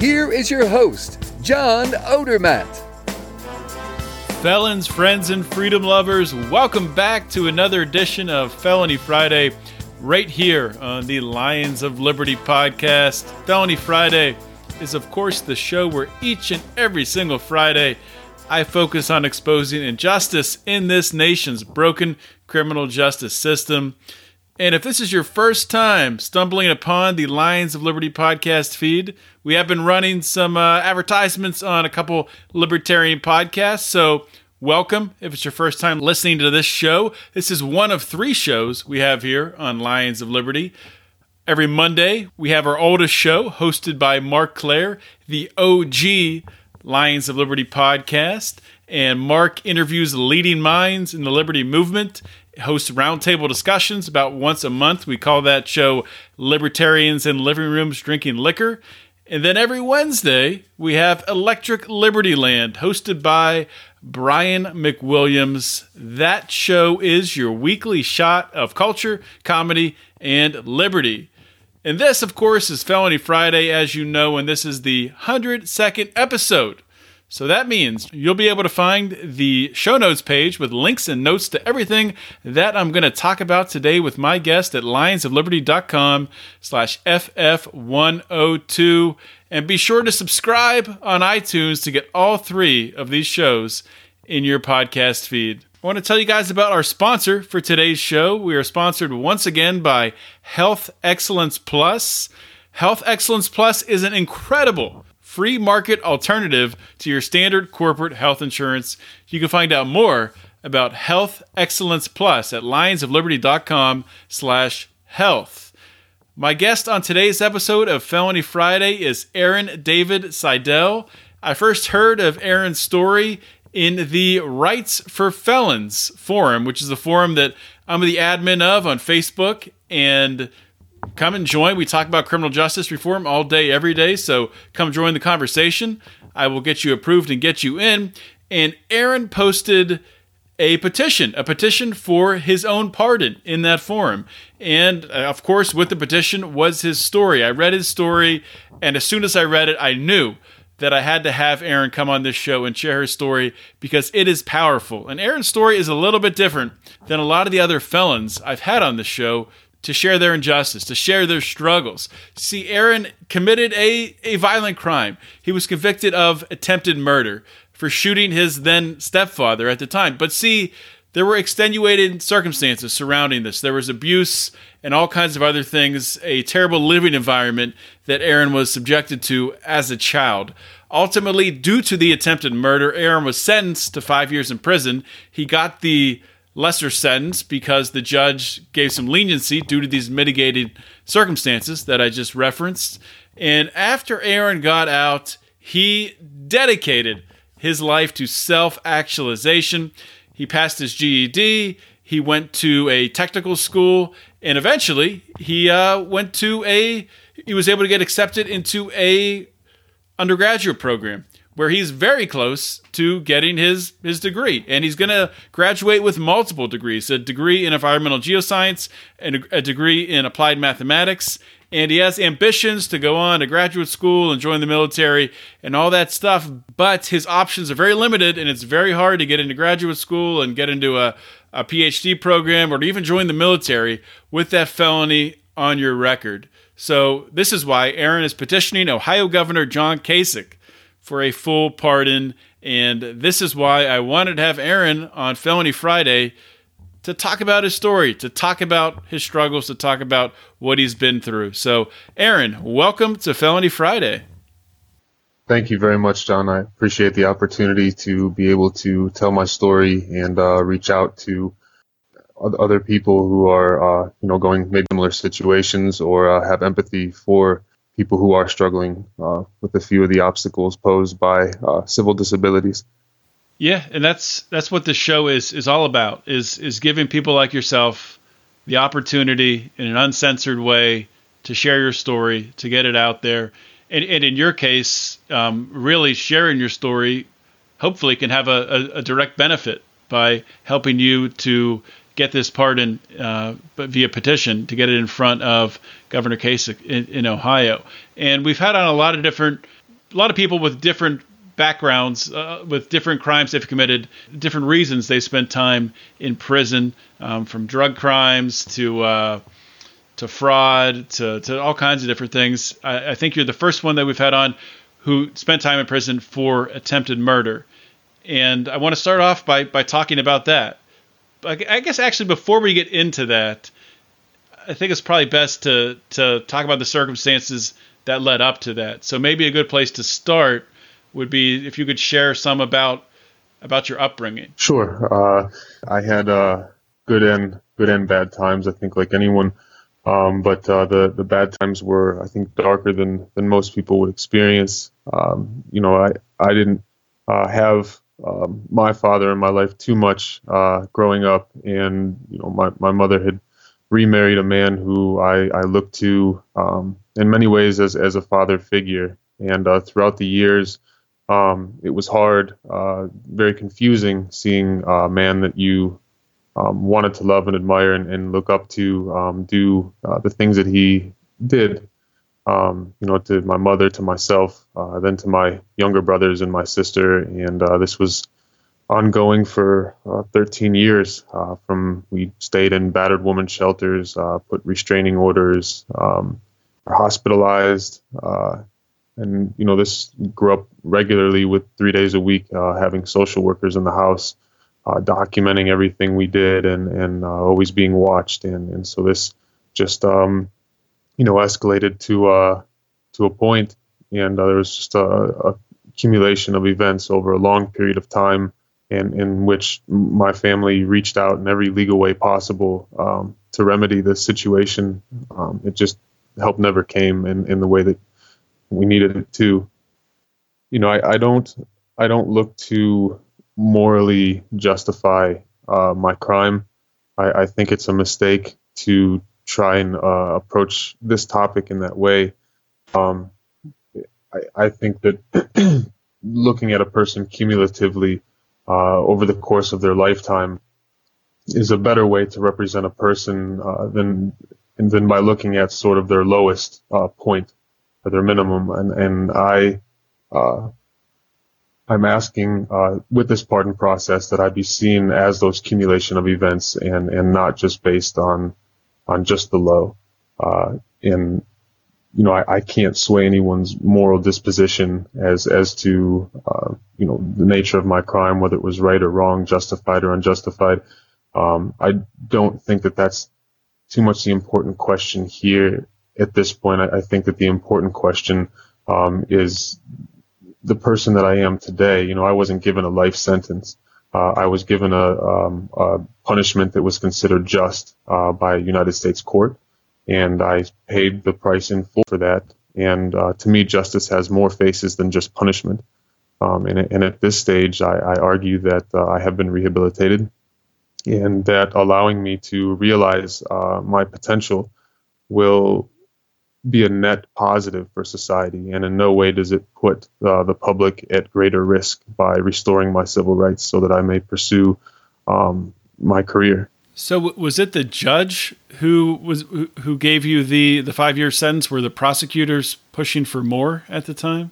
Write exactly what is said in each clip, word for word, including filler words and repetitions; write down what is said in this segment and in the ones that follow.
Here is your host, John Odermatt. Felons, friends, and freedom lovers, welcome back to another edition of Felony Friday, right here on the Lions of Liberty podcast. Felony Friday is, of course, the show where each and every single Friday I focus on exposing injustice in this nation's broken criminal justice system. And if this is your first time stumbling upon the Lions of Liberty podcast feed, we have been running some uh, advertisements on a couple libertarian podcasts. So welcome if it's your first time listening to this show. This is one of three shows we have here on Lions of Liberty. Every Monday, we have our oldest show hosted by Mark Clare, the O G Lions of Liberty podcast. And Mark interviews leading minds in the liberty movement, hosts roundtable discussions about once a month. We call that show Libertarians in Living Rooms Drinking Liquor. And then every Wednesday, we have Electric Liberty Land, hosted by Brian McWilliams. That show is your weekly shot of culture, comedy, and liberty. And this, of course, is Felony Friday, as you know, and this is the one hundred second episode. So that means you'll be able to find the show notes page with links and notes to everything that I'm going to talk about today with my guest at lionsofliberty.com slash FF102. And be sure to subscribe on iTunes to get all three of these shows in your podcast feed. I want to tell you guys about our sponsor for today's show. We are sponsored once again by Health Excellence Plus. Health Excellence Plus is an incredible free market alternative to your standard corporate health insurance. You can find out more about Health Excellence Plus at lionsofliberty.com slash health. My guest on today's episode of Felony Friday is Aaron David Seidel. I first heard of Aaron's story in the Rights for Felons forum, which is a forum that I'm the admin of on Facebook, and come and join. We talk about criminal justice reform all day, every day. So come join the conversation. I will get you approved and get you in. And Aaron posted a petition, a petition for his own pardon in that forum. And of course, with the petition was his story. I read his story. And as soon as I read it, I knew that I had to have Aaron come on this show and share her story because it is powerful. And Aaron's story is a little bit different than a lot of the other felons I've had on the show to share their injustice, to share their struggles. See, Aaron committed a, a violent crime. He was convicted of attempted murder for shooting his then stepfather at the time. But see, there were extenuating circumstances surrounding this. There was abuse and all kinds of other things, a terrible living environment that Aaron was subjected to as a child. Ultimately, due to the attempted murder, Aaron was sentenced to five years in prison. He got the lesser sentence because the judge gave some leniency due to these mitigated circumstances that I just referenced. And after Aaron got out, he dedicated his life to self-actualization. He passed his G E D, he went to a technical school, and eventually he uh, went to a, he was able to get accepted into a undergraduate program, where he's very close to getting his, his degree. And he's going to graduate with multiple degrees, a degree in environmental geoscience, and a degree in applied mathematics. And he has ambitions to go on to graduate school and join the military and all that stuff. But his options are very limited, and it's very hard to get into graduate school and get into a, a PhD program or to even join the military with that felony on your record. So this is why Aaron is petitioning Ohio Governor John Kasich for a full pardon, and this is why I wanted to have Aaron on Felony Friday to talk about his story, to talk about his struggles, to talk about what he's been through. So, Aaron, welcome to Felony Friday. Thank you very much, John. I appreciate the opportunity to be able to tell my story and uh, reach out to other people who are, uh, you know, going maybe similar situations or uh, have empathy for people who are struggling uh, with a few of the obstacles posed by uh, civil disabilities. Yeah, and that's that's what this show is is all about, is is giving people like yourself the opportunity in an uncensored way to share your story, to get it out there. And, and in your case, um, really sharing your story hopefully can have a, a, a direct benefit by helping you to get this pardon uh, via petition to get it in front of Governor Kasich in, in Ohio. And we've had on a lot of different, a lot of people with different backgrounds, uh, with different crimes they've committed, different reasons they spent time in prison, um, from drug crimes to uh, to fraud to, to all kinds of different things. I, I think you're the first one that we've had on who spent time in prison for attempted murder. And I want to start off by, by talking about that. I guess actually before we get into that, I think it's probably best to, to talk about the circumstances that led up to that. So maybe a good place to start would be if you could share some about about your upbringing. Sure. Uh, I had uh, good and good and bad times, I think, like anyone. Um, but uh, the, the bad times were, I think, darker than, than most people would experience. Um, you know, I, I didn't uh, have... Um, my father in my life too much uh, growing up, and you know my, my mother had remarried a man who I, I looked to um, in many ways as, as a father figure, and uh, throughout the years um, it was hard, uh, very confusing seeing a man that you um, wanted to love and admire and, and look up to um, do uh, the things that he did, Um, you know, to my mother, to myself, uh, then to my younger brothers and my sister. And uh, this was ongoing for uh, thirteen years. Uh, from we stayed in battered woman shelters, uh, put restraining orders, um, were hospitalized. Uh, and, you know, this grew up regularly with three days a week, uh, having social workers in the house, uh, documenting everything we did and, and uh, always being watched. And, and so this just... Um, you know, escalated to uh, to a point, and uh, there was just a, a accumulation of events over a long period of time, and in which my family reached out in every legal way possible um, to remedy this situation. Um, it just help never came in, in the way that we needed it to. You know, I, I don't I don't look to morally justify uh, my crime. I, I think it's a mistake to try and uh, approach this topic in that way. Um, I, I think that looking at a person cumulatively uh, over the course of their lifetime is a better way to represent a person uh, than than by looking at sort of their lowest uh, point or their minimum. And and I uh, I'm asking uh, with this pardon process that I be seen as those accumulation of events and and not just based on. on just the low. Uh, and, you know, I, I can't sway anyone's moral disposition as, as to, uh, you know, the nature of my crime, whether it was right or wrong, justified or unjustified. Um, I don't think that that's too much the important question here at this point. I, I think that the important question um, is the person that I am today. You know, I wasn't given a life sentence. Uh, I was given a, um, a punishment that was considered just uh, by a United States court, and I paid the price in full for that. And uh, to me, justice has more faces than just punishment. Um, and, and at this stage, I, I argue that uh, I have been rehabilitated, and that allowing me to realize uh, my potential will be a net positive for society, and in no way does it put uh, the public at greater risk by restoring my civil rights so that I may pursue um, my career. So was it the judge who was who gave you the, the five-year sentence? Were the prosecutors pushing for more at the time?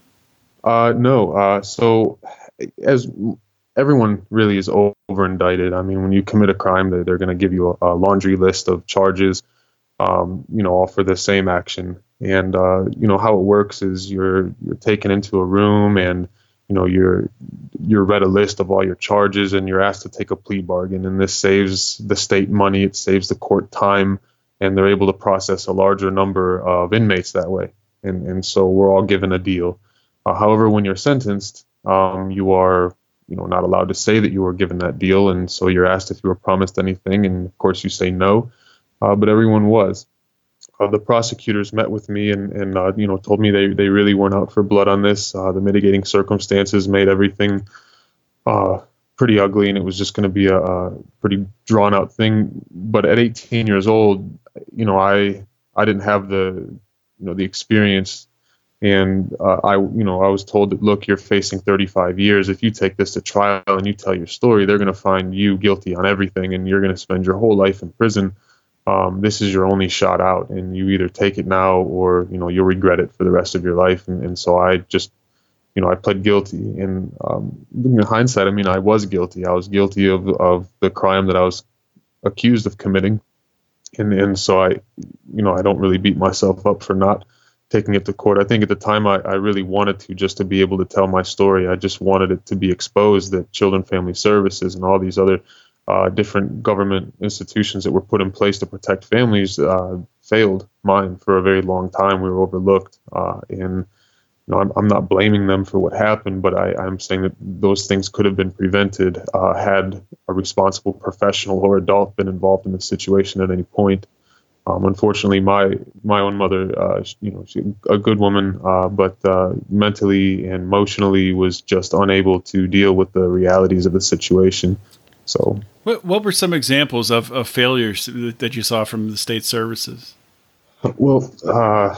Uh, no. Uh, so as everyone really is over-indicted, I mean, when you commit a crime, they're, they're going to give you a, a laundry list of charges, um, you know, all for the same action. And, uh, you know, how it works is you're, you're taken into a room and, you know, you're, you're read a list of all your charges and you're asked to take a plea bargain. And this saves the state money. It saves the court time, and they're able to process a larger number of inmates that way. And, and so we're all given a deal. Uh, however, when you're sentenced, um, you are, you know, not allowed to say that you were given that deal. And so you're asked if you were promised anything. And of course you say no. Uh, but everyone was. uh, the prosecutors met with me and, and uh, you know, told me they, they really weren't out for blood on this. Uh, the mitigating circumstances made everything uh, pretty ugly, and it was just going to be a, a pretty drawn out thing. But at eighteen years old, you know, I I didn't have the, you know, the experience. And uh, I, you know, I was told that, look, you're facing thirty-five years. If you take this to trial and you tell your story, they're going to find you guilty on everything, and you're going to spend your whole life in prison. Um, this is your only shot out, and you either take it now or, you know, you'll regret it for the rest of your life. And, and so I just, you know, I pled guilty. And um, in hindsight, I mean, I was guilty. I was guilty of of the crime that I was accused of committing. And and so I, you know, I don't really beat myself up for not taking it to court. I think at the time I, I really wanted to, just to be able to tell my story. I just wanted it to be exposed that Children Family Services and all these other uh, different government institutions that were put in place to protect families uh, failed mine for a very long time. We were overlooked. Uh, and you know, I'm, I'm not blaming them for what happened, but I, I'm saying that those things could have been prevented uh, had a responsible professional or adult been involved in the situation at any point. Um, unfortunately, my my own mother, uh, you know, she, a good woman, uh, but uh, mentally and emotionally was just unable to deal with the realities of the situation. So, what what were some examples of, of failures that you saw from the state services? Well, uh,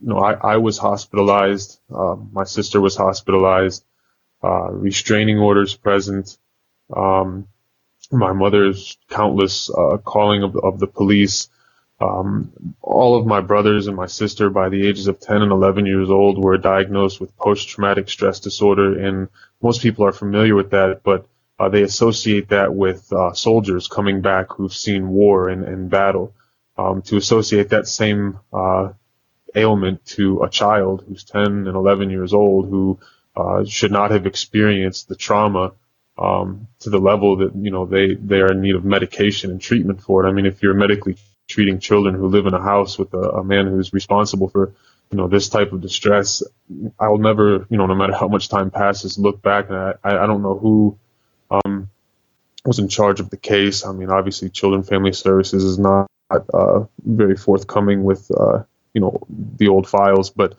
you know, I, I was hospitalized. Uh, my sister was hospitalized. Uh, restraining orders present. Um, my mother's countless uh, calling of of the police. Um, all of my brothers and my sister by the ages of ten and eleven years old were diagnosed with post-traumatic stress disorder, and most people are familiar with that, but uh, they associate that with uh, soldiers coming back who've seen war and, and battle. Um, to associate that same uh, ailment to a child who's ten and eleven years old who uh, should not have experienced the trauma um, to the level that, you know, they, they are in need of medication and treatment for it. I mean, if you're medically treating children who live in a house with a, a man who's responsible for, you know, this type of distress, I will never, you know, no matter how much time passes, look back. And I, I don't know who um, was in charge of the case. I mean, obviously, Children Family Services is not uh, very forthcoming with, uh, you know, the old files, but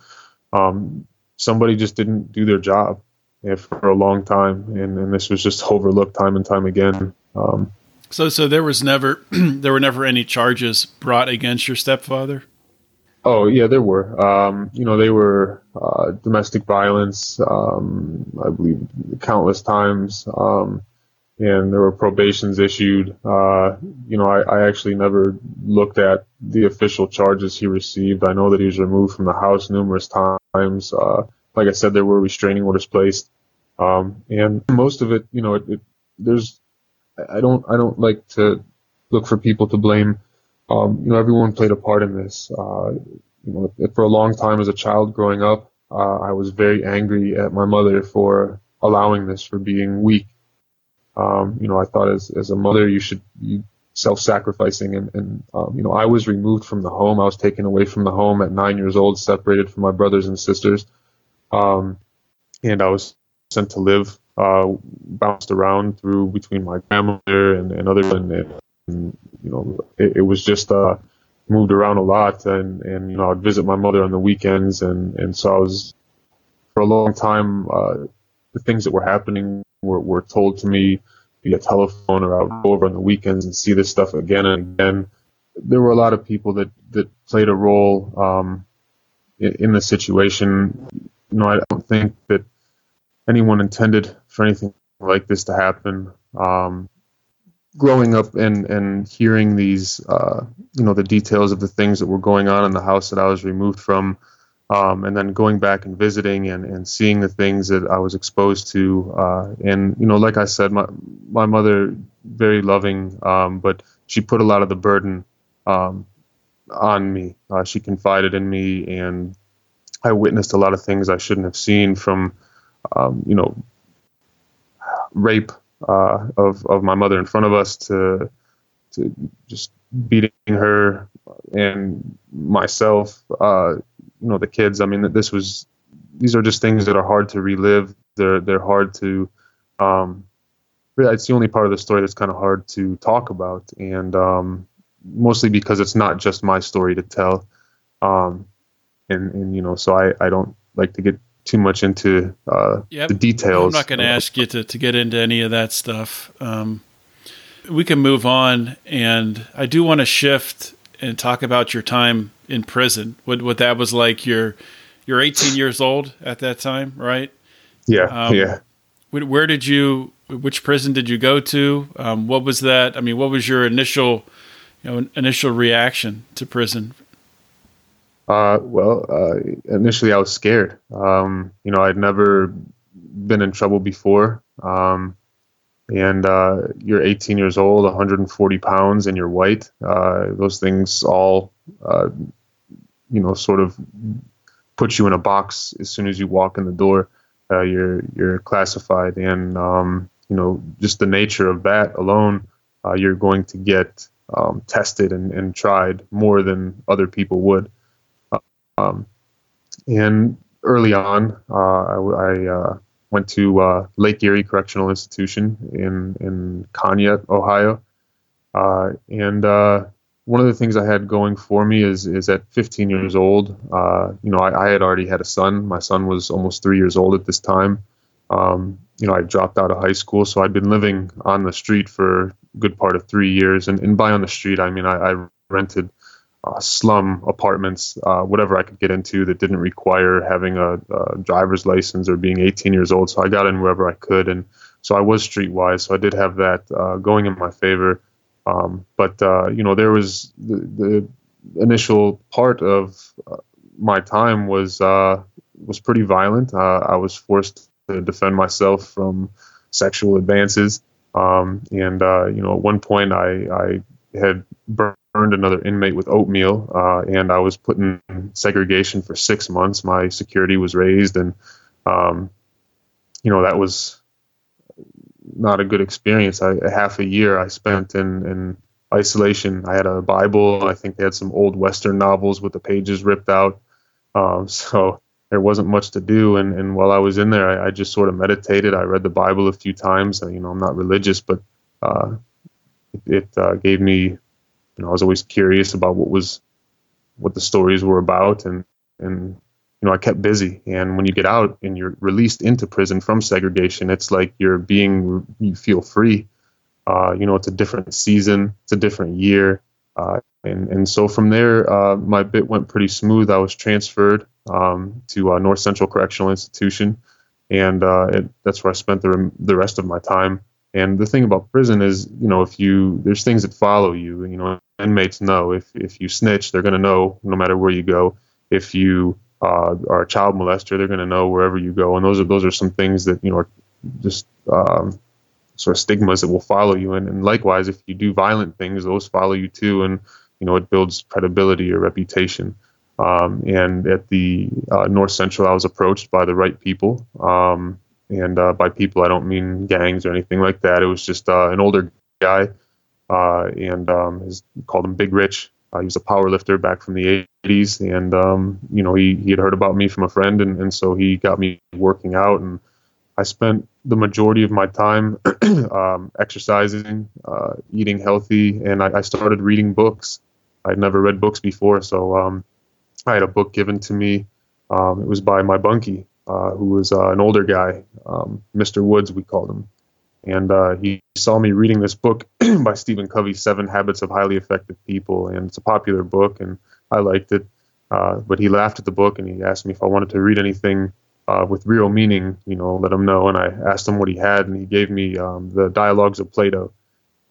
um, somebody just didn't do their job yeah, for a long time. And, and this was just overlooked time and time again. Um, So, so there was never, there were never any charges brought against your stepfather? Oh yeah, there were. Um, you know, they were uh, domestic violence, um, I believe, countless times, um, and there were probations issued. Uh, you know, I, I actually never looked at the official charges he received. I know that he was removed from the house numerous times. Uh, like I said, there were restraining orders placed, um, and most of it, you know, it, it, there's. I don't. I don't like to look for people to blame. Um, you know, everyone played a part in this. Uh, you know, for a long time as a child growing up, uh, I was very angry at my mother for allowing this, for being weak. Um, you know, I thought as as a mother, you should be self-sacrificing, and and um, you know, I was removed from the home. I was taken away from the home at nine years old, separated from my brothers and sisters, um, and I was sent to live. Uh, bounced around through between my grandmother and, and other, and, and you know, it, it was just uh, moved around a lot, and, and you know, I'd visit my mother on the weekends, and, and so I was for a long time. Uh, the things that were happening were, were told to me via telephone, or I would go over on the weekends and see this stuff again and again. There were a lot of people that, that played a role um, in, in the situation. You know, I don't think that anyone intended for anything like this to happen. Um, growing up and, and hearing these, uh, you know, the details of the things that were going on in the house that I was removed from, um, and then going back and visiting and, and seeing the things that I was exposed to. Uh, and, you know, like I said, my, my mother, very loving, um, but she put a lot of the burden um, on me. Uh, she confided in me, and I witnessed a lot of things I shouldn't have seen, from Um, you know, rape uh, of of my mother in front of us, to to just beating her and myself, uh, you know, the kids. I mean, this was these are just things that are hard to relive. They're they're hard to. Um, it's the only part of the story that's kind of hard to talk about, and um, mostly because it's not just my story to tell. Um, and, and, you know, so I, I don't like to get too much into uh, yep. the details. I'm not going to ask you to, to get into any of that stuff. Um, we can move on. And I do want to shift and talk about your time in prison. What, what that was like. You're, you're eighteen years old at that time, right? Yeah. Um, yeah. Where did you, which prison did you go to? Um, what was that? I mean, what was your initial, you know, initial reaction to prison? Uh, well, uh, initially I was scared. Um, you know, I'd never been in trouble before. Um, and, uh, you're eighteen years old, one hundred forty pounds, and you're white. Uh, those things all, uh, you know, sort of put you in a box as soon as you walk in the door. Uh, you're you're classified, and um, you know, just the nature of that alone, uh, you're going to get um, tested and, and tried more than other people would. Um, and early on, uh, I, I uh, went to uh, Lake Erie Correctional Institution in in Kanya, Ohio, uh, and uh, one of the things I had going for me is is at fifteen years old, uh, you know, I, I had already had a son. My son was almost three years old at this time. Um, you know, I dropped out of high school, so I'd been living on the street for a good part of three years. And, and by on the street, I mean, I, I rented uh, slum apartments, uh, whatever I could get into that didn't require having a, a driver's license or being eighteen years old. So I got in wherever I could. And so I was streetwise. So I did have that uh, going in my favor. Um, but, uh, you know, there was the, the initial part of uh, my time was uh, was pretty violent. Uh, I was forced to defend myself from sexual advances. Um, and, uh, you know, at one point I, I had burned another inmate with oatmeal uh, and I was put in segregation for six months. My security was raised and, um, you know, that was not a good experience. I, a half a year I spent in, in isolation. I had a Bible. I think they had some old Western novels with the pages ripped out. Um, so there wasn't much to do. And, and while I was in there, I, I just sort of meditated. I read the Bible a few times. You know, I'm not religious, but uh, it, it uh, gave me, you know, I was always curious about what was, what the stories were about. And, and, you know, I kept busy. And when you get out and you're released into prison from segregation, it's like you're being, you feel free. Uh, you know, it's a different season, it's a different year. Uh, and, and so from there, uh, my bit went pretty smooth. I was transferred um, to uh, North Central Correctional Institution. And uh, it, that's where I spent the, rem- the rest of my time. And the thing about prison is, you know, if you, there's things that follow you, you know, inmates know if, if you snitch, they're going to know no matter where you go. If you, Uh, or a child molester, they're going to know wherever you go. And those are those are some things that, you know, are just um, sort of stigmas that will follow you. And, and likewise, if you do violent things, those follow you too. And, you know, it builds credibility or reputation. Um, and at the uh, North Central, I was approached by the right people. Um, and uh, by people, I don't mean gangs or anything like that. It was just uh, an older guy uh, and um, his, called him Big Rich. Uh, he was a power lifter back from the eighties, and um, you know he, he had heard about me from a friend, and, and so he got me working out, and I spent the majority of my time um, exercising, uh, eating healthy, and I, I started reading books. I'd never read books before, so um, I had a book given to me. Um, it was by my bunkie, uh, who was uh, an older guy, um, Mister Woods, we called him. And uh, he saw me reading this book by Stephen Covey, Seven Habits of Highly Effective People. And it's a popular book, and I liked it. Uh, but he laughed at the book, and he asked me if I wanted to read anything uh, with real meaning, you know, let him know. And I asked him what he had, and he gave me um, the Dialogues of Plato.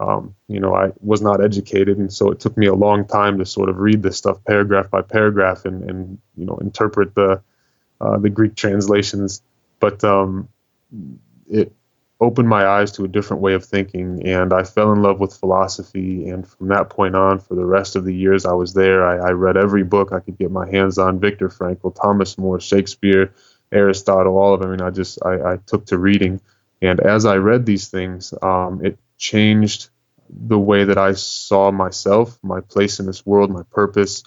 Um, you know, I was not educated, and so it took me a long time to sort of read this stuff paragraph by paragraph and, and you know, interpret the uh, the Greek translations. But um, it opened my eyes to a different way of thinking, and I fell in love with philosophy. And from that point on, for the rest of the years I was there, I, I read every book I could get my hands on: Viktor Frankl, Thomas More, Shakespeare, Aristotle, all of them. I mean, I just I, I took to reading, and as I read these things, um, it changed the way that I saw myself, my place in this world, my purpose,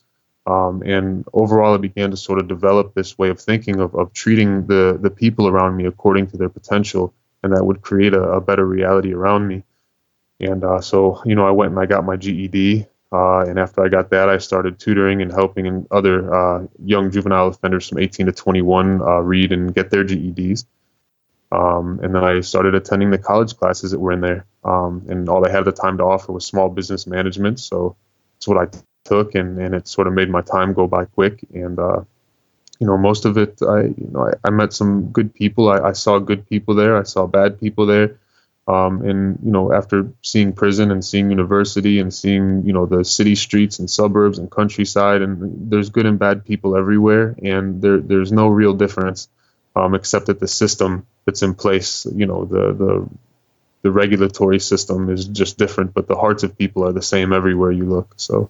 um, and overall, I began to sort of develop this way of thinking of of treating the the people around me according to their potential. And that would create a, a better reality around me. And uh, so, you know, I went and I got my G E D. Uh, and after I got that, I started tutoring and helping in other uh, young juvenile offenders from eighteen to twenty-one uh, read and get their G E Ds. Um, and then I started attending the college classes that were in there. Um, and all I had at the time to offer was small business management. So it's what I t- took, and, and it sort of made my time go by quick. And, uh, you know, most of it, I, you know, I, I met some good people. I, I saw good people there. I saw bad people there. Um, and, you know, after seeing prison and seeing university and seeing, you know, the city streets and suburbs and countryside, and there's good and bad people everywhere. And there, there's no real difference, um, except that the system that's in place, you know, the, the, the regulatory system is just different, but the hearts of people are the same everywhere you look. So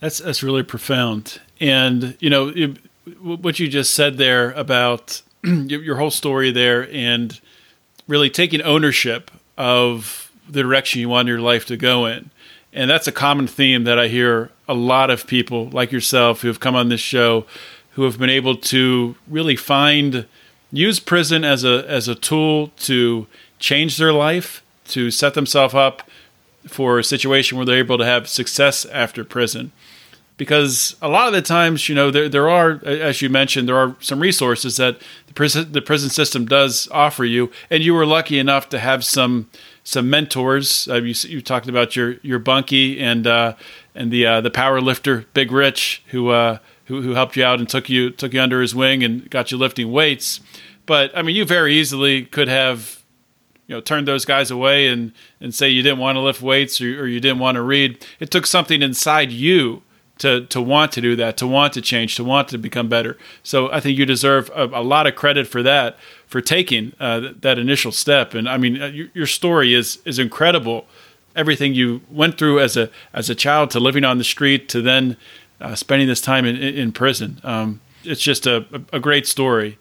that's, that's really profound. And, you know, it, what you just said there about your whole story there and really taking ownership of the direction you want your life to go in. And that's a common theme that I hear a lot of people like yourself who have come on this show, who have been able to really find, use prison as a as a tool to change their life, to set themselves up for a situation where they're able to have success after prison. Because a lot of the times, you know, there there are, as you mentioned, there are some resources that the prison the prison system does offer you, and you were lucky enough to have some some mentors. Uh, you you talked about your your bunkie and uh, and the uh, the power lifter Big Rich, who uh, who who helped you out and took you took you under his wing and got you lifting weights. But I mean, you very easily could have, you know, turn those guys away and and say you didn't want to lift weights or, or you didn't want to read. It took something inside you to to want to do that, to want to change, to want to become better. So I think you deserve a, a lot of credit for that, for taking uh, th- that initial step. And I mean, uh, your, your story is is incredible. Everything you went through as a as a child, to living on the street, to then uh, spending this time in, in prison. Um, it's just a, a great story.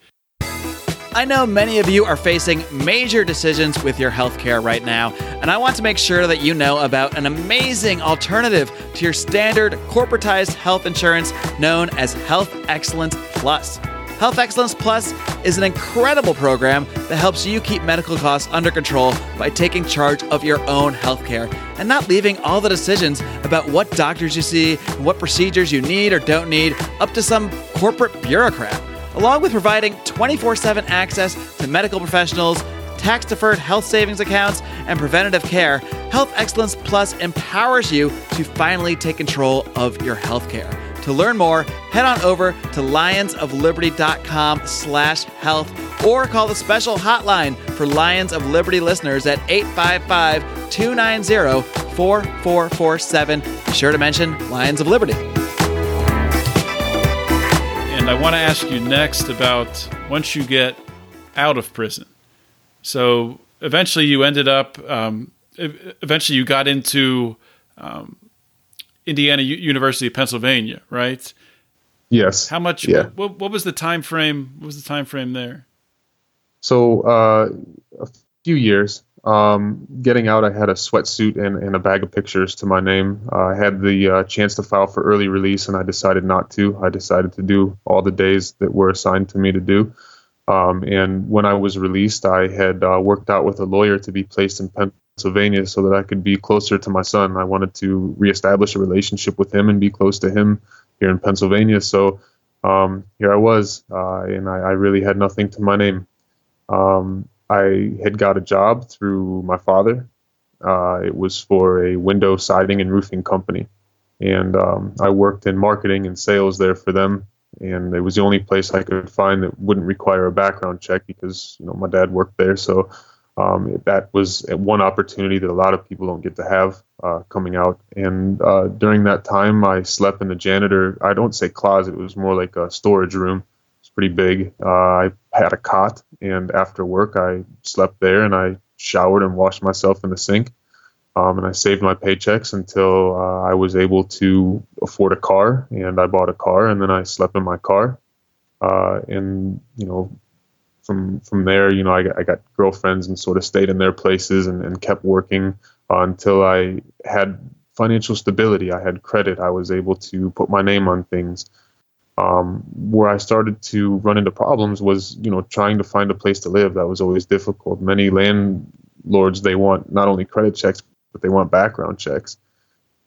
I know many of you are facing major decisions with your healthcare right now, and I want to make sure that you know about an amazing alternative to your standard corporatized health insurance known as Health Excellence Plus. Health Excellence Plus is an incredible program that helps you keep medical costs under control by taking charge of your own healthcare and not leaving all the decisions about what doctors you see and what procedures you need or don't need up to some corporate bureaucrat. Along with providing twenty-four seven access to medical professionals, tax-deferred health savings accounts, and preventative care, Health Excellence Plus empowers you to finally take control of your healthcare. To learn more, head on over to lionsofliberty.com slash health or call the special hotline for Lions of Liberty listeners at eight five five, two nine zero, four four four seven. Be sure to mention Lions of Liberty. And I want to ask you next about once you get out of prison. So eventually you ended up, um, eventually you got into um, Indiana University of Pennsylvania, right? Yes. How much, yeah. what, what was the time frame? What was the time frame there? So uh, a few years. Um, getting out, I had a sweatsuit and, and a bag of pictures to my name. Uh, I had the uh, chance to file for early release, and I decided not to. I decided to do all the days that were assigned to me to do. Um, and when I was released, I had uh, worked out with a lawyer to be placed in Pennsylvania so that I could be closer to my son. I wanted to reestablish a relationship with him and be close to him here in Pennsylvania. So um, here I was, uh, and I, I really had nothing to my name. Um, I had got a job through my father. Uh, it was for a window siding and roofing company. And um, I worked in marketing and sales there for them. And it was the only place I could find that wouldn't require a background check because, you know, my dad worked there. So um, that was one opportunity that a lot of people don't get to have uh, coming out. And uh, during that time, I slept in the janitor, I don't say closet, it was more like a storage room. Pretty big. Uh, I had a cot, and after work, I slept there, and I showered and washed myself in the sink. Um, and I saved my paychecks until uh, I was able to afford a car, and I bought a car, and then I slept in my car. Uh, and you know, from from there, you know, I, I got girlfriends and sort of stayed in their places and, and kept working uh, until I had financial stability. I had credit. I was able to put my name on things. Um, where I started to run into problems was, you know, trying to find a place to live. That was always difficult. Many landlords, they want not only credit checks, but they want background checks.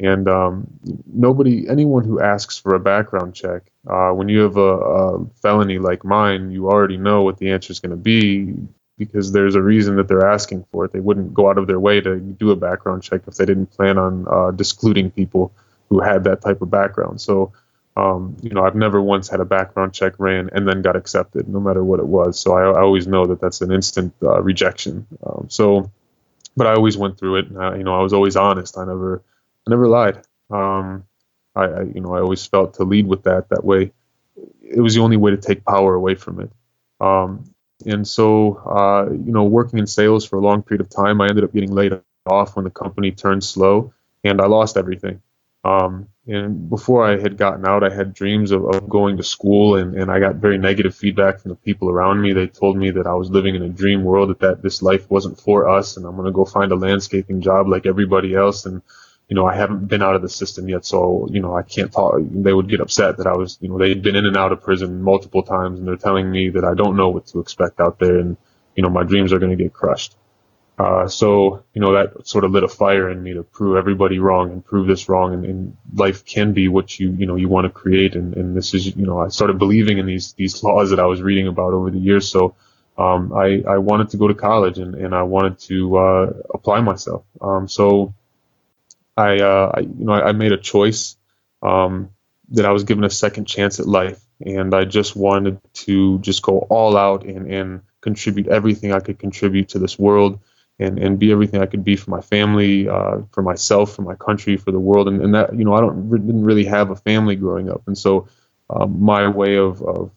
And um, nobody, anyone who asks for a background check, uh, when you have a, a felony like mine, you already know what the answer is going to be because there's a reason that they're asking for it. They wouldn't go out of their way to do a background check if they didn't plan on uh, discluding people who had that type of background. So, um, you know, I've never once had a background check ran and then got accepted, no matter what it was. So I, I always know that that's an instant uh, rejection. Um, so, but I always went through it. And I, you know, I was always honest. I never. I never lied. Um, I, I, you know, I always felt to lead with that. That way, it was the only way to take power away from it. Um, and so, uh, you know, working in sales for a long period of time, I ended up getting laid off when the company turned slow, and I lost everything. Um, and before I had gotten out, I had dreams of, of going to school, and, and I got very negative feedback from the people around me. They told me that I was living in a dream world, that, that this life wasn't for us, and I'm going to go find a landscaping job like everybody else, and you know, I haven't been out of the system yet, so, you know, I can't talk. They would get upset that I was, you know, they'd been in and out of prison multiple times, and they're telling me that I don't know what to expect out there, and, you know, my dreams are going to get crushed. Uh, so, you know, that sort of lit a fire in me to prove everybody wrong and prove this wrong, and, and life can be what you, you know, you want to create, and, and this is, you know, I started believing in these these laws that I was reading about over the years, so um, I, I wanted to go to college, and, and I wanted to uh, apply myself. Um, so... I, uh, I, you know, I, I made a choice um, that I was given a second chance at life, and I just wanted to just go all out and, and contribute everything I could contribute to this world, and, and be everything I could be for my family, uh, for myself, for my country, for the world, and, and that, you know, I don't didn't really have a family growing up, and so uh, my way of, of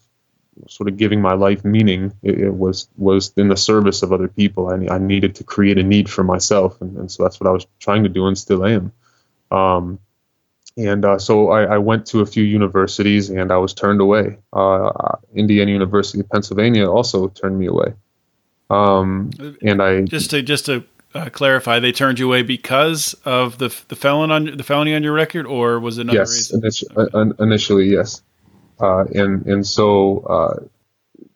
sort of giving my life meaning it, it was was in the service of other people. I, I needed to create a need for myself, and, and so that's what I was trying to do and still am. Um, and uh, so I, I went to a few universities, and I was turned away. Uh, Indiana University of Pennsylvania also turned me away. Um, and I just to just to uh, clarify, they turned you away because of the the felon on the felony on your record, or was it another yes, reason? Yes, initi- okay. uh, initially, yes. Uh, and, and so, uh,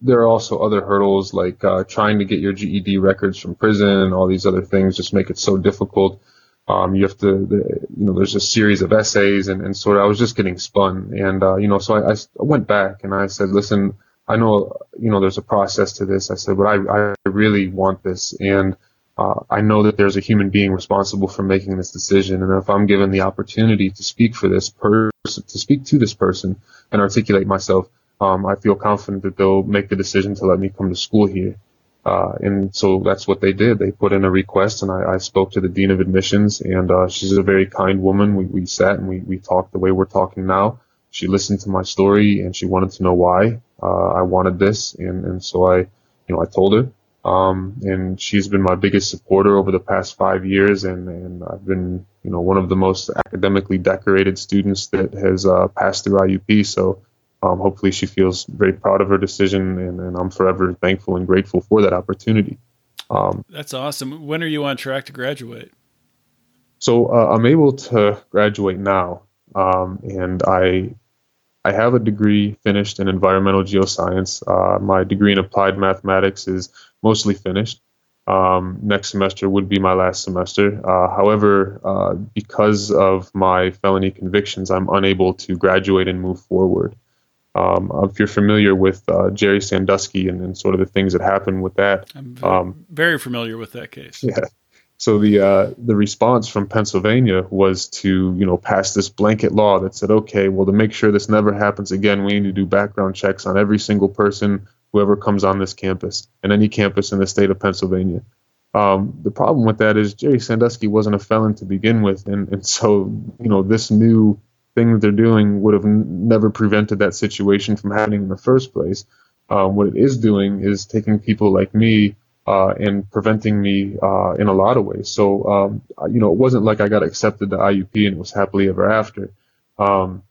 there are also other hurdles like, uh, trying to get your G E D records from prison and all these other things just make it so difficult. Um, you have to, the, you know, there's a series of essays and, and sort of, I was just getting spun. And, uh, you know, so I, I went back and I said, listen, I know, you know, there's a process to this. I said, but I, I really want this. And, uh, I know that there's a human being responsible for making this decision. And if I'm given the opportunity to speak for this person, to speak to this person and articulate myself, um, I feel confident that they'll make the decision to let me come to school here. Uh, and so that's what they did. They put in a request, and I, I spoke to the dean of admissions, and uh, she's a very kind woman. We, we sat and we, we talked the way we're talking now. She listened to my story, and she wanted to know why uh, I wanted this, and, and so I, you know, I told her. Um, and she's been my biggest supporter over the past five years, and, and I've been, you know, one of the most academically decorated students that has uh, passed through I U P. So um, hopefully she feels very proud of her decision, and, and I'm forever thankful and grateful for that opportunity. Um, That's awesome. When are you on track to graduate? So uh, I'm able to graduate now, um, and I. I have a degree finished in environmental geoscience. Uh, my degree in applied mathematics is mostly finished. Um, next semester would be my last semester. Uh, however, uh, because of my felony convictions, I'm unable to graduate and move forward. Um, if you're familiar with uh, Jerry Sandusky and, and sort of the things that happened with that. I'm very, um, very familiar with that case. Yeah. So the uh, the response from Pennsylvania was to, you know, pass this blanket law that said, okay, well, to make sure this never happens again, we need to do background checks on every single person, whoever comes on this campus and any campus in the state of Pennsylvania. Um, the problem with that is Jerry Sandusky wasn't a felon to begin with. And, and so, you know, this new thing that they're doing would have n- never prevented that situation from happening in the first place. Um, what it is doing is taking people like me Uh, and preventing me uh, in a lot of ways. So, um, you know, it wasn't like I got accepted to I U P and it was happily ever after. Um,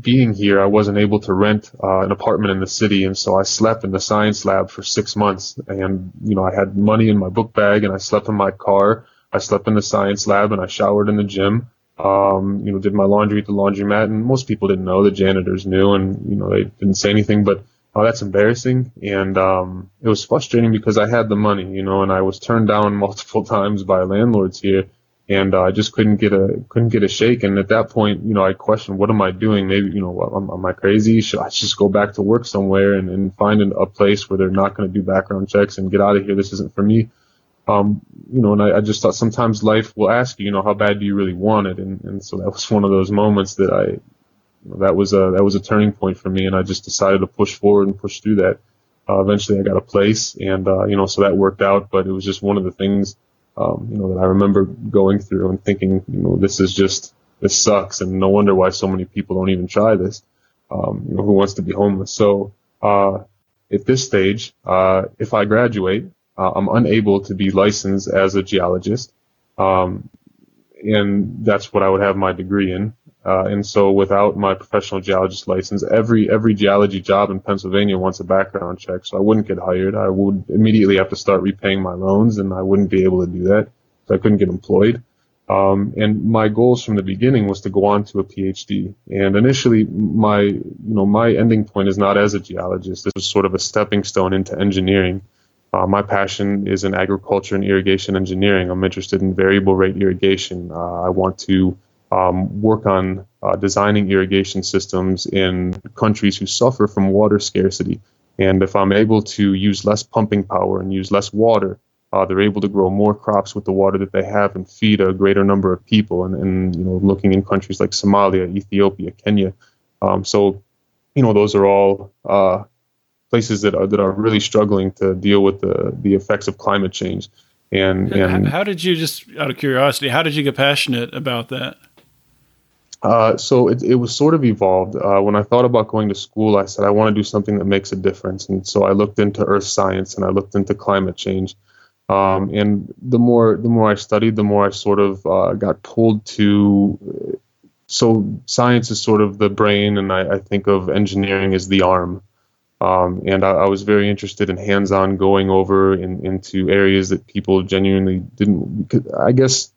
being here, I wasn't able to rent uh, an apartment in the city, and so I slept in the science lab for six months. And, you know, I had money in my book bag, and I slept in my car. I slept in the science lab, and I showered in the gym. Um, you know, did my laundry at the laundromat, and most people didn't know. The janitors knew, and, you know, they didn't say anything, but oh, that's embarrassing. And um, it was frustrating because I had the money, you know, and I was turned down multiple times by landlords here. And uh, I just couldn't get a couldn't get a shake. And at that point, you know, I questioned, what am I doing? Maybe, you know, am, am I crazy? Should I just go back to work somewhere and, and find an, a place where they're not going to do background checks and get out of here? This isn't for me. Um, you know, and I, I just thought sometimes life will ask you, you know, how bad do you really want it? And, and so that was one of those moments that I, you know, that was a that was a turning point for me. And I just decided to push forward and push through that. Uh, eventually, I got a place, and uh, you know, so that worked out. But it was just one of the things. Um, you know, that I remember going through and thinking, you know, this is just, this sucks, and no wonder why so many people don't even try this. Um, you know, who wants to be homeless? So uh, at this stage, uh, if I graduate, uh, I'm unable to be licensed as a geologist, um, and that's what I would have my degree in. Uh, and so without my professional geologist license, every every geology job in Pennsylvania wants a background check, so I wouldn't get hired. I would immediately have to start repaying my loans, and I wouldn't be able to do that, so I couldn't get employed. Um, and my goals from the beginning was to go on to a PhD. And initially, my you know my ending point is not as a geologist. This was sort of a stepping stone into engineering. Uh, my passion is in agriculture and irrigation engineering. I'm interested in variable rate irrigation. Uh, I want to Um, work on uh, designing irrigation systems in countries who suffer from water scarcity. And if I'm able to use less pumping power and use less water, uh, they're able to grow more crops with the water that they have and feed a greater number of people. And, and you know, looking in countries like Somalia, Ethiopia, Kenya. Um, so, you know, those are all uh, places that are that are really struggling to deal with the the effects of climate change. And, and how did you, just out of curiosity, how did you get passionate about that? Uh, so it, it was sort of evolved. Uh, when I thought about going to school, I said, I want to do something that makes a difference. And so I looked into earth science and I looked into climate change. Um, and the more the more I studied, the more I sort of uh, got pulled to. So science is sort of the brain, and I, I think of engineering as the arm. Um, and I, I was very interested in hands-on going over in, into areas that people genuinely didn't, I guess.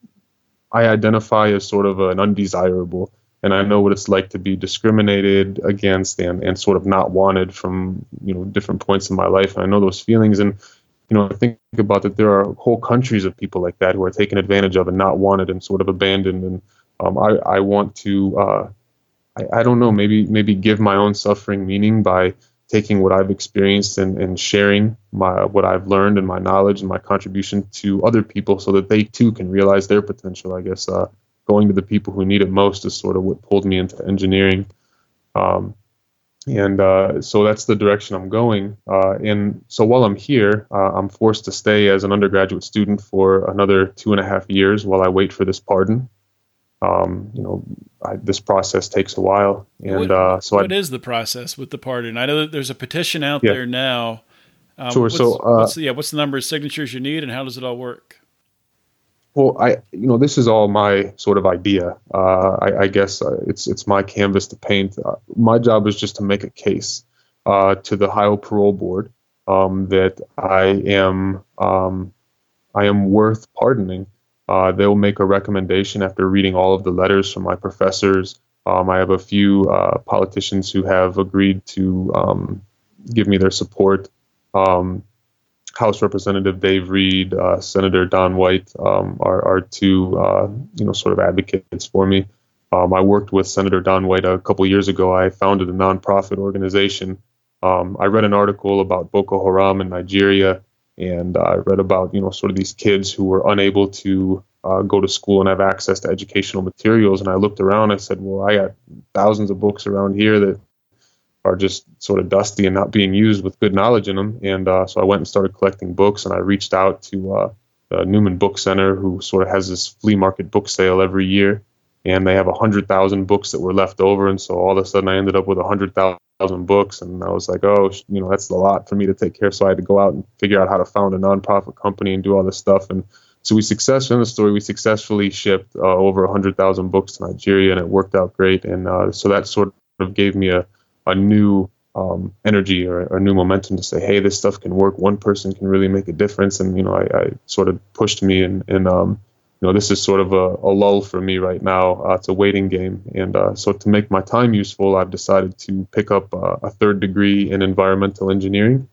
I identify as sort of an undesirable, and I know what it's like to be discriminated against and, and sort of not wanted from, you know, different points in my life. And I know those feelings. And, you know, I think about that there are whole countries of people like that who are taken advantage of and not wanted and sort of abandoned. And um, I, I want to, uh, I, I don't know, maybe, maybe give my own suffering meaning by taking what I've experienced and, and sharing my what I've learned and my knowledge and my contribution to other people so that they too can realize their potential. I guess uh, going to the people who need it most is sort of what pulled me into engineering. Um, and uh, so that's the direction I'm going. Uh, and so while I'm here, uh, I'm forced to stay as an undergraduate student for another two and a half years while I wait for this pardon. Um, you know, I, this process takes a while. And what, uh, so what I, is the process with the pardon? I know that there's a petition out yeah. there now. Um, sure. What's, so, uh, what's, yeah, what's the number of signatures you need, and how does it all work? Well, I, you know, this is all my sort of idea. Uh, I, I guess uh, it's it's my canvas to paint. Uh, my job is just to make a case uh, to the Ohio Parole Board um, that I am um, I am worth pardoning. Uh, they'll make a recommendation after reading all of the letters from my professors. Um, I have a few uh, politicians who have agreed to um, give me their support. Um, House Representative Dave Reed, uh, Senator Don White um, are, are two, uh, you know, sort of advocates for me. Um, I worked with Senator Don White a couple years ago. I founded a nonprofit organization. Um, I read an article about Boko Haram in Nigeria. And I uh, read about, you know, sort of these kids who were unable to uh, go to school and have access to educational materials. And I looked around, I said, well, I got thousands of books around here that are just sort of dusty and not being used with good knowledge in them. And uh, so I went and started collecting books, and I reached out to uh, the Newman Book Center, who sort of has this flea market book sale every year. And they have one hundred thousand books that were left over. And so all of a sudden I ended up with one hundred thousand. thousand books, and I was like, oh, you know, that's a lot for me to take care of. So I had to go out and figure out how to found a nonprofit company and do all this stuff. And so we successfully, in the story, we successfully shipped uh, over one hundred thousand books to Nigeria, and it worked out great. And uh, so that sort of gave me a, a new um, energy or a new momentum to say, hey, this stuff can work. One person can really make a difference. And, you know, I, I sort of pushed me, and, and um, you know, this is sort of a, a lull for me right now. Uh, it's a waiting game. And uh, so to make my time useful, I've decided to pick up uh, a third degree in environmental engineering.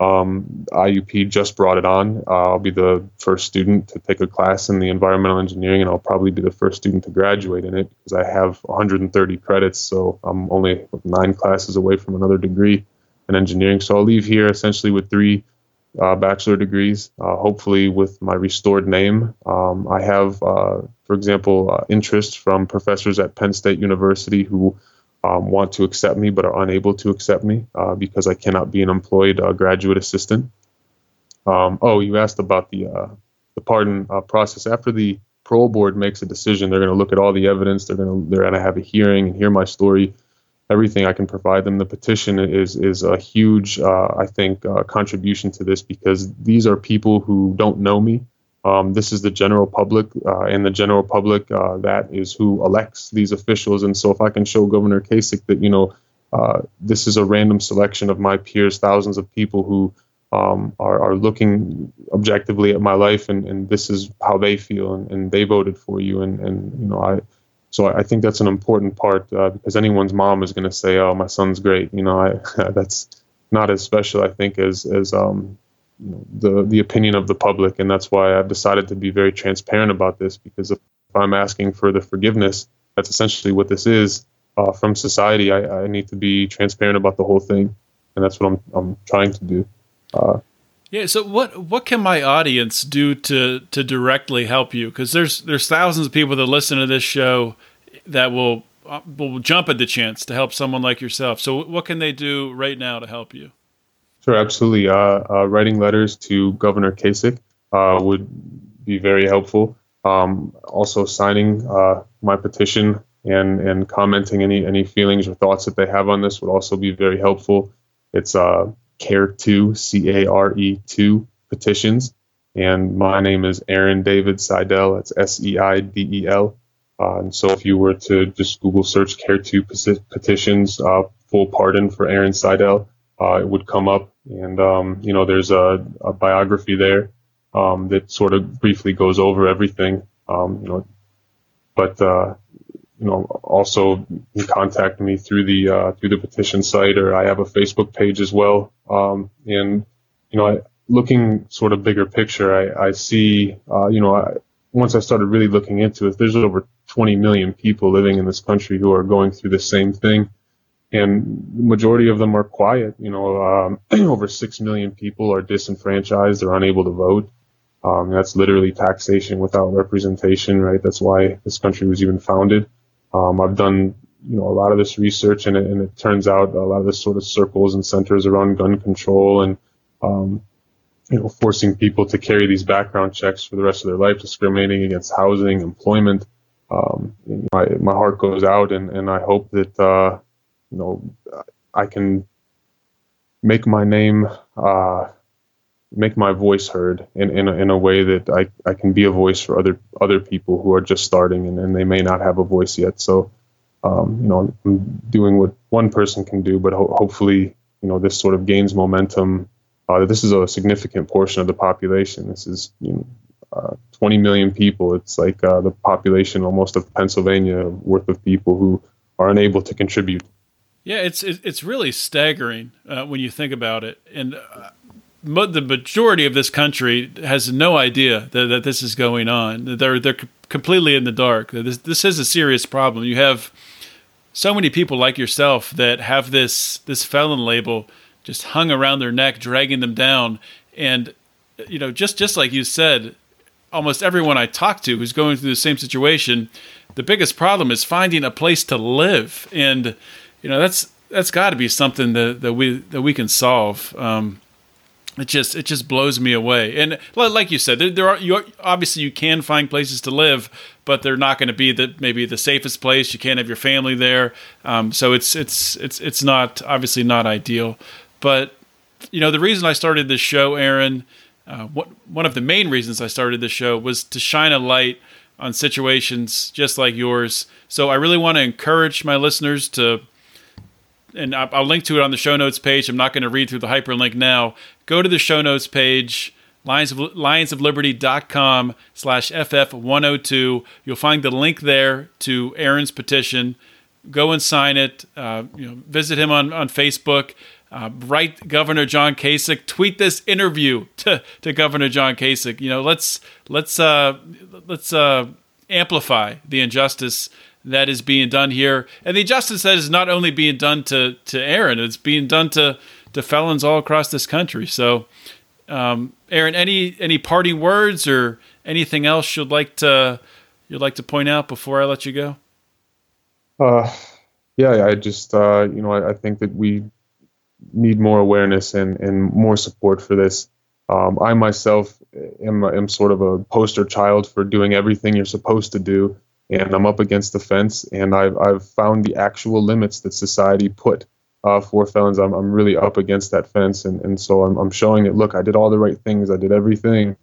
Um, I U P just brought it on. Uh, I'll be the first student to take a class in the environmental engineering, and I'll probably be the first student to graduate in it because I have one hundred thirty credits. So I'm only nine classes away from another degree in engineering. So I'll leave here essentially with three uh, bachelor degrees, uh, hopefully with my restored name. Um, I have, uh, for example, uh, interest from professors at Penn State University who Um, want to accept me but are unable to accept me uh, because I cannot be an employed uh, graduate assistant. Um, oh, you asked about the uh, the pardon uh, process. After the parole board makes a decision, they're going to look at all the evidence. They're going to they're going to have a hearing and hear my story, everything I can provide them. The petition is is a huge, uh, I think, uh, contribution to this because these are people who don't know me. Um, this is the general public, uh, and the general public, uh, that is who elects these officials. And so if I can show Governor Kasich that, you know, uh, this is a random selection of my peers, thousands of people who um, are, are looking objectively at my life, and, and this is how they feel, and, and they voted for you. And, and you know, I so I think that's an important part uh, because anyone's mom is going to say, oh, my son's great. You know, I, that's not as special, I think, as as um the the opinion of the public. And that's why I've decided to be very transparent about this, because if I'm asking for the forgiveness, that's essentially what this is uh, from society. I, I need to be transparent about the whole thing, and that's what I'm I'm trying to do. Uh, yeah. So what what can my audience do to to directly help you? Because there's there's thousands of people that listen to this show that will will jump at the chance to help someone like yourself. So what can they do right now to help you? Sure, absolutely. Uh, uh, writing letters to Governor Kasich uh, would be very helpful. Um, also signing uh, my petition and, and commenting any, any feelings or thoughts that they have on this would also be very helpful. It's uh, C A R E two, C A R E two petitions. And my name is Aaron David Seidel. It's S E I D E L. Uh, and so if you were to just Google search C A R E two petitions, uh, full pardon for Aaron Seidel, Uh, it would come up, and um, you know, there's a, a biography there um, that sort of briefly goes over everything. Um, you know, but uh, you know, also you contact me through the uh, through the petition site, or I have a Facebook page as well. Um, and you know, I, looking sort of bigger picture, I, I see. Uh, you know, I, once I started really looking into it, there's over twenty million people living in this country who are going through the same thing. And the majority of them are quiet. You know, um, over six million people are disenfranchised. They're unable to vote. Um, that's literally taxation without representation, right? That's why this country was even founded. Um, I've done, you know, a lot of this research, and it, and it turns out a lot of this sort of circles and centers around gun control and, um, you know, forcing people to carry these background checks for the rest of their life, discriminating against housing, employment. Um, you know, I, my heart goes out, and, and I hope that, uh, you know, I can make my name, uh, make my voice heard in, in, a, in a way that I, I can be a voice for other other people who are just starting, and, and they may not have a voice yet. So, um, you know, I'm doing what one person can do, but ho- hopefully, you know, this sort of gains momentum. Uh, this is a significant portion of the population. This is, you know, uh, twenty million people. It's like uh, the population almost of Pennsylvania worth of people who are unable to contribute. Yeah, it's it's really staggering uh, when you think about it, and uh, mo- the majority of this country has no idea that, that this is going on. They're they're completely in the dark. This this is a serious problem. You have so many people like yourself that have this this felon label just hung around their neck, dragging them down. And you know, just just like you said, almost everyone I talk to who's going through the same situation, the biggest problem is finding a place to live. And you know, that's that's got to be something that, that we that we can solve. Um, it just it just blows me away. And like you said, there, there are you are, obviously you can find places to live, but they're not going to be the maybe the safest place. You can't have your family there, um, so it's it's it's it's not obviously not ideal. But you know, the reason I started this show, Aaron, uh, what, one of the main reasons I started this show was to shine a light on situations just like yours. So I really want to encourage my listeners to. And I'll link to it on the show notes page. I'm not going to read through the hyperlink now. Go to the show notes page, lions of liberty dot com slash F F one oh two. You'll find the link there to Aaron's petition. Go and sign it. Uh, you know, visit him on, on Facebook. Uh, write Governor John Kasich. Tweet this interview to, to Governor John Kasich. You know, let's let's uh, let's uh, amplify the injustice that is being done here, and the injustice that is not only being done to to Aaron, it's being done to to felons all across this country. So, um, Aaron, any any parting words or anything else you'd like to you'd like to point out before I let you go? Uh, yeah, I just uh, you know I, I think that we need more awareness and, and more support for this. Um, I myself am, am sort of a poster child for doing everything you're supposed to do, and I'm up against the fence, and I've, I've found the actual limits that society put uh, for felons. I'm, I'm really up against that fence, and, and so I'm, I'm showing it, look, I did all the right things, I did everything,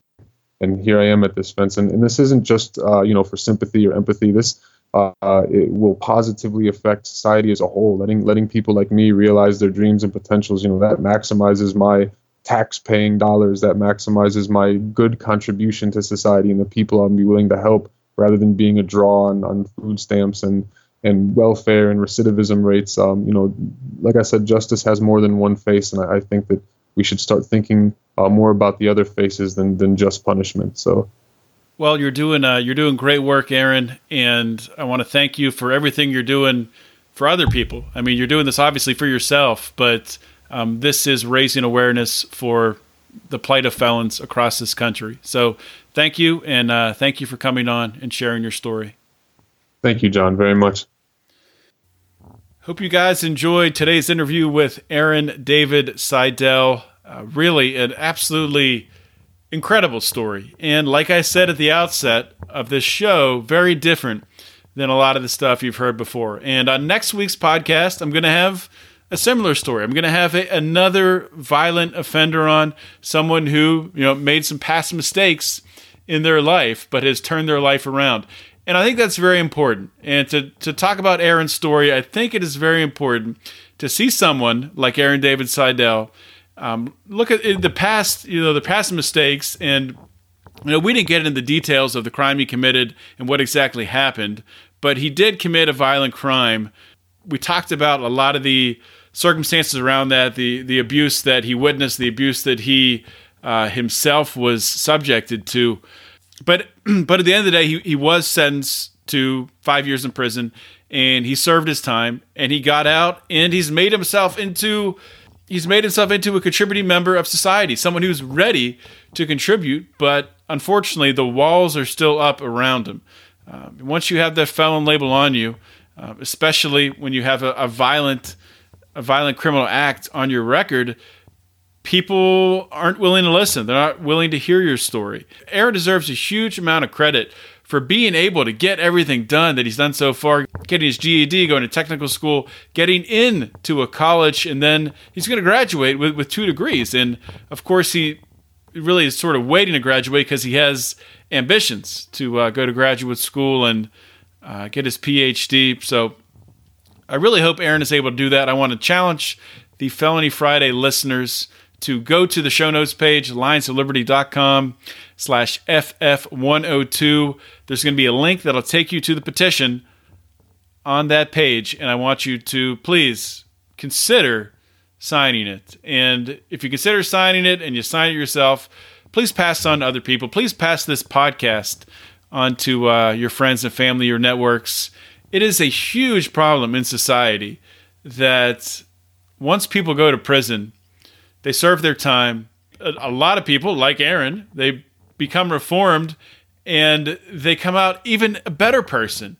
and here I am at this fence. And, and this isn't just uh, you know for sympathy or empathy. This Uh, it will positively affect society as a whole. Letting letting people like me realize their dreams and potentials, you know, that maximizes my tax-paying dollars, that maximizes my good contribution to society and the people I'll be willing to help, rather than being a draw on, on food stamps and, and welfare and recidivism rates. Um, you know, like I said, justice has more than one face, and I, I think that we should start thinking uh, more about the other faces than than just punishment. So. Well, you're doing uh, you're doing great work, Aaron, and I want to thank you for everything you're doing for other people. I mean, you're doing this obviously for yourself, but um, this is raising awareness for the plight of felons across this country. So thank you, and uh, thank you for coming on and sharing your story. Thank you, John, very much. Hope you guys enjoyed today's interview with Aaron David Seidel. Uh, really, an absolutely incredible story. And like I said at the outset of this show, very different than a lot of the stuff you've heard before. And on next week's podcast, I'm going to have a similar story. I'm going to have a, another violent offender on, someone who, you know, made some past mistakes in their life, but has turned their life around. And I think that's very important. And to, to talk about Aaron's story, I think it is very important to see someone like Aaron David Seidel Um, look at the past, you know, the past mistakes, and you know, we didn't get into the details of the crime he committed and what exactly happened, but he did commit a violent crime. We talked about a lot of the circumstances around that, the the abuse that he witnessed, the abuse that he uh, himself was subjected to. But but at the end of the day, he, he was sentenced to five years in prison, and he served his time, and he got out, and he's made himself into... He's made himself into a contributing member of society, someone who's ready to contribute, but unfortunately, the walls are still up around him. Um, once you have that felon label on you, uh, especially when you have a, a violent, a violent criminal act on your record, people aren't willing to listen. They're not willing to hear your story. Aaron deserves a huge amount of credit for being able to get everything done that he's done so far, getting his G E D, going to technical school, getting into a college, and then he's going to graduate with, with two degrees. And, of course, he really is sort of waiting to graduate because he has ambitions to uh, go to graduate school and uh, get his P H D. So I really hope Aaron is able to do that. I want to challenge the Felony Friday listeners to go to the show notes page, lions of liberty dot com slash F F one oh two. There's going to be a link that'll take you to the petition on that page, and I want you to please consider signing it. And if you consider signing it and you sign it yourself, please pass on to other people. Please pass this podcast on to uh, your friends and family, your networks. It is a huge problem in society that once people go to prison, they serve their time. A lot of people, like Aaron, they become reformed, and they come out even a better person.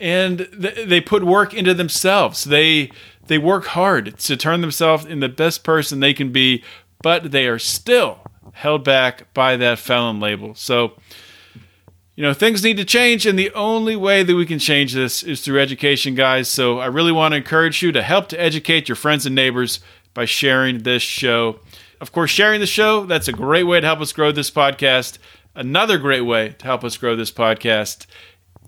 And th- they put work into themselves. They they work hard to turn themselves in the best person they can be, but they are still held back by that felon label. So, you know, things need to change, and the only way that we can change this is through education, guys. So I really want to encourage you to help to educate your friends and neighbors by sharing this show. Of course, sharing the show, that's a great way to help us grow this podcast. Another great way to help us grow this podcast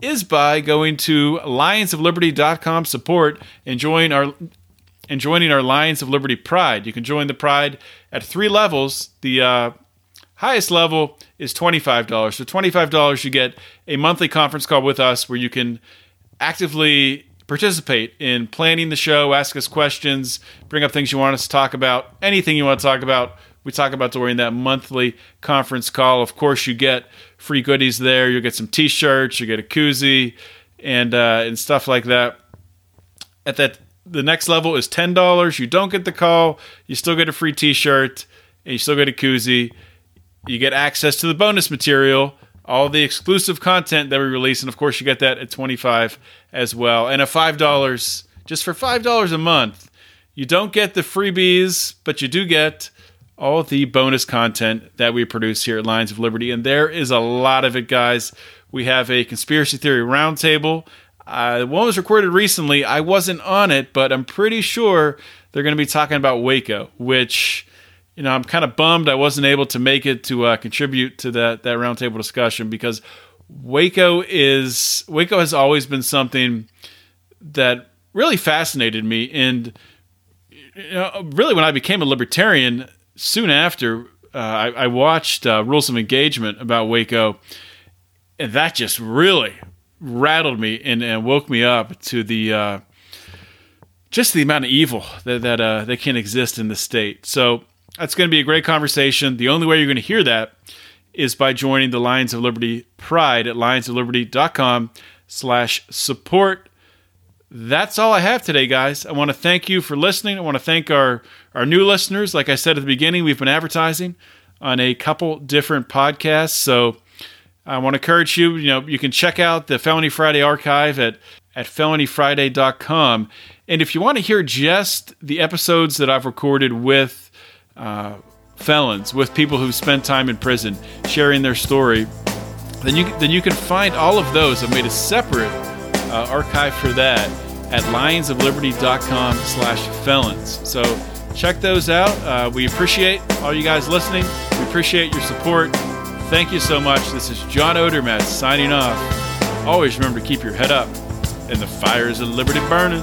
is by going to lions of liberty dot com support and join our and joining our Lions of Liberty Pride. You can join the Pride at three levels. The uh, highest level is twenty-five dollars. For twenty-five dollars, you get a monthly conference call with us where you can actively participate in planning the show, ask us questions, bring up things you want us to talk about, anything you want to talk about. We talk about during that monthly conference call. Of course, you get free goodies there. You'll get some T-shirts, you get a koozie, and uh, and stuff like that. At that, the next level is ten dollars. You don't get the call. You still get a free T-shirt, and you still get a koozie. You get access to the bonus material, all the exclusive content that we release, and of course, you get that at twenty-five dollars as well. And at five dollars, just for five dollars a month, you don't get the freebies, but you do get all the bonus content that we produce here at Lions of Liberty. And there is a lot of it, guys. We have a conspiracy theory roundtable. Uh, one was recorded recently. I wasn't on it, but I'm pretty sure they're going to be talking about Waco, which, you know, I'm kind of bummed I wasn't able to make it to uh, contribute to that, that roundtable discussion, because Waco is Waco has always been something that really fascinated me. And, you know, really when I became a libertarian, soon after, uh, I, I watched uh, Rules of Engagement about Waco, and that just really rattled me and, and woke me up to the uh, just the amount of evil that that, uh, that can exist in the state. So that's going to be a great conversation. The only way you're going to hear that is by joining the Lions of Liberty Pride at lions of liberty dot com slash support. That's all I have today, guys. I want to thank you for listening. I want to thank our, our new listeners. Like I said at the beginning, we've been advertising on a couple different podcasts. So I want to encourage you, you know, you can check out the Felony Friday archive at, at felony friday dot com. And if you want to hear just the episodes that I've recorded with uh, felons, with people who've spent time in prison, sharing their story, then you, then you can find all of those. I've made a separate Uh, archive for that at lions of liberty dot com slash felons. So check those out. Uh, we appreciate all you guys listening. We appreciate your support. Thank you so much. This is John Odermatt signing off. Always remember to keep your head up and the fires of liberty burning.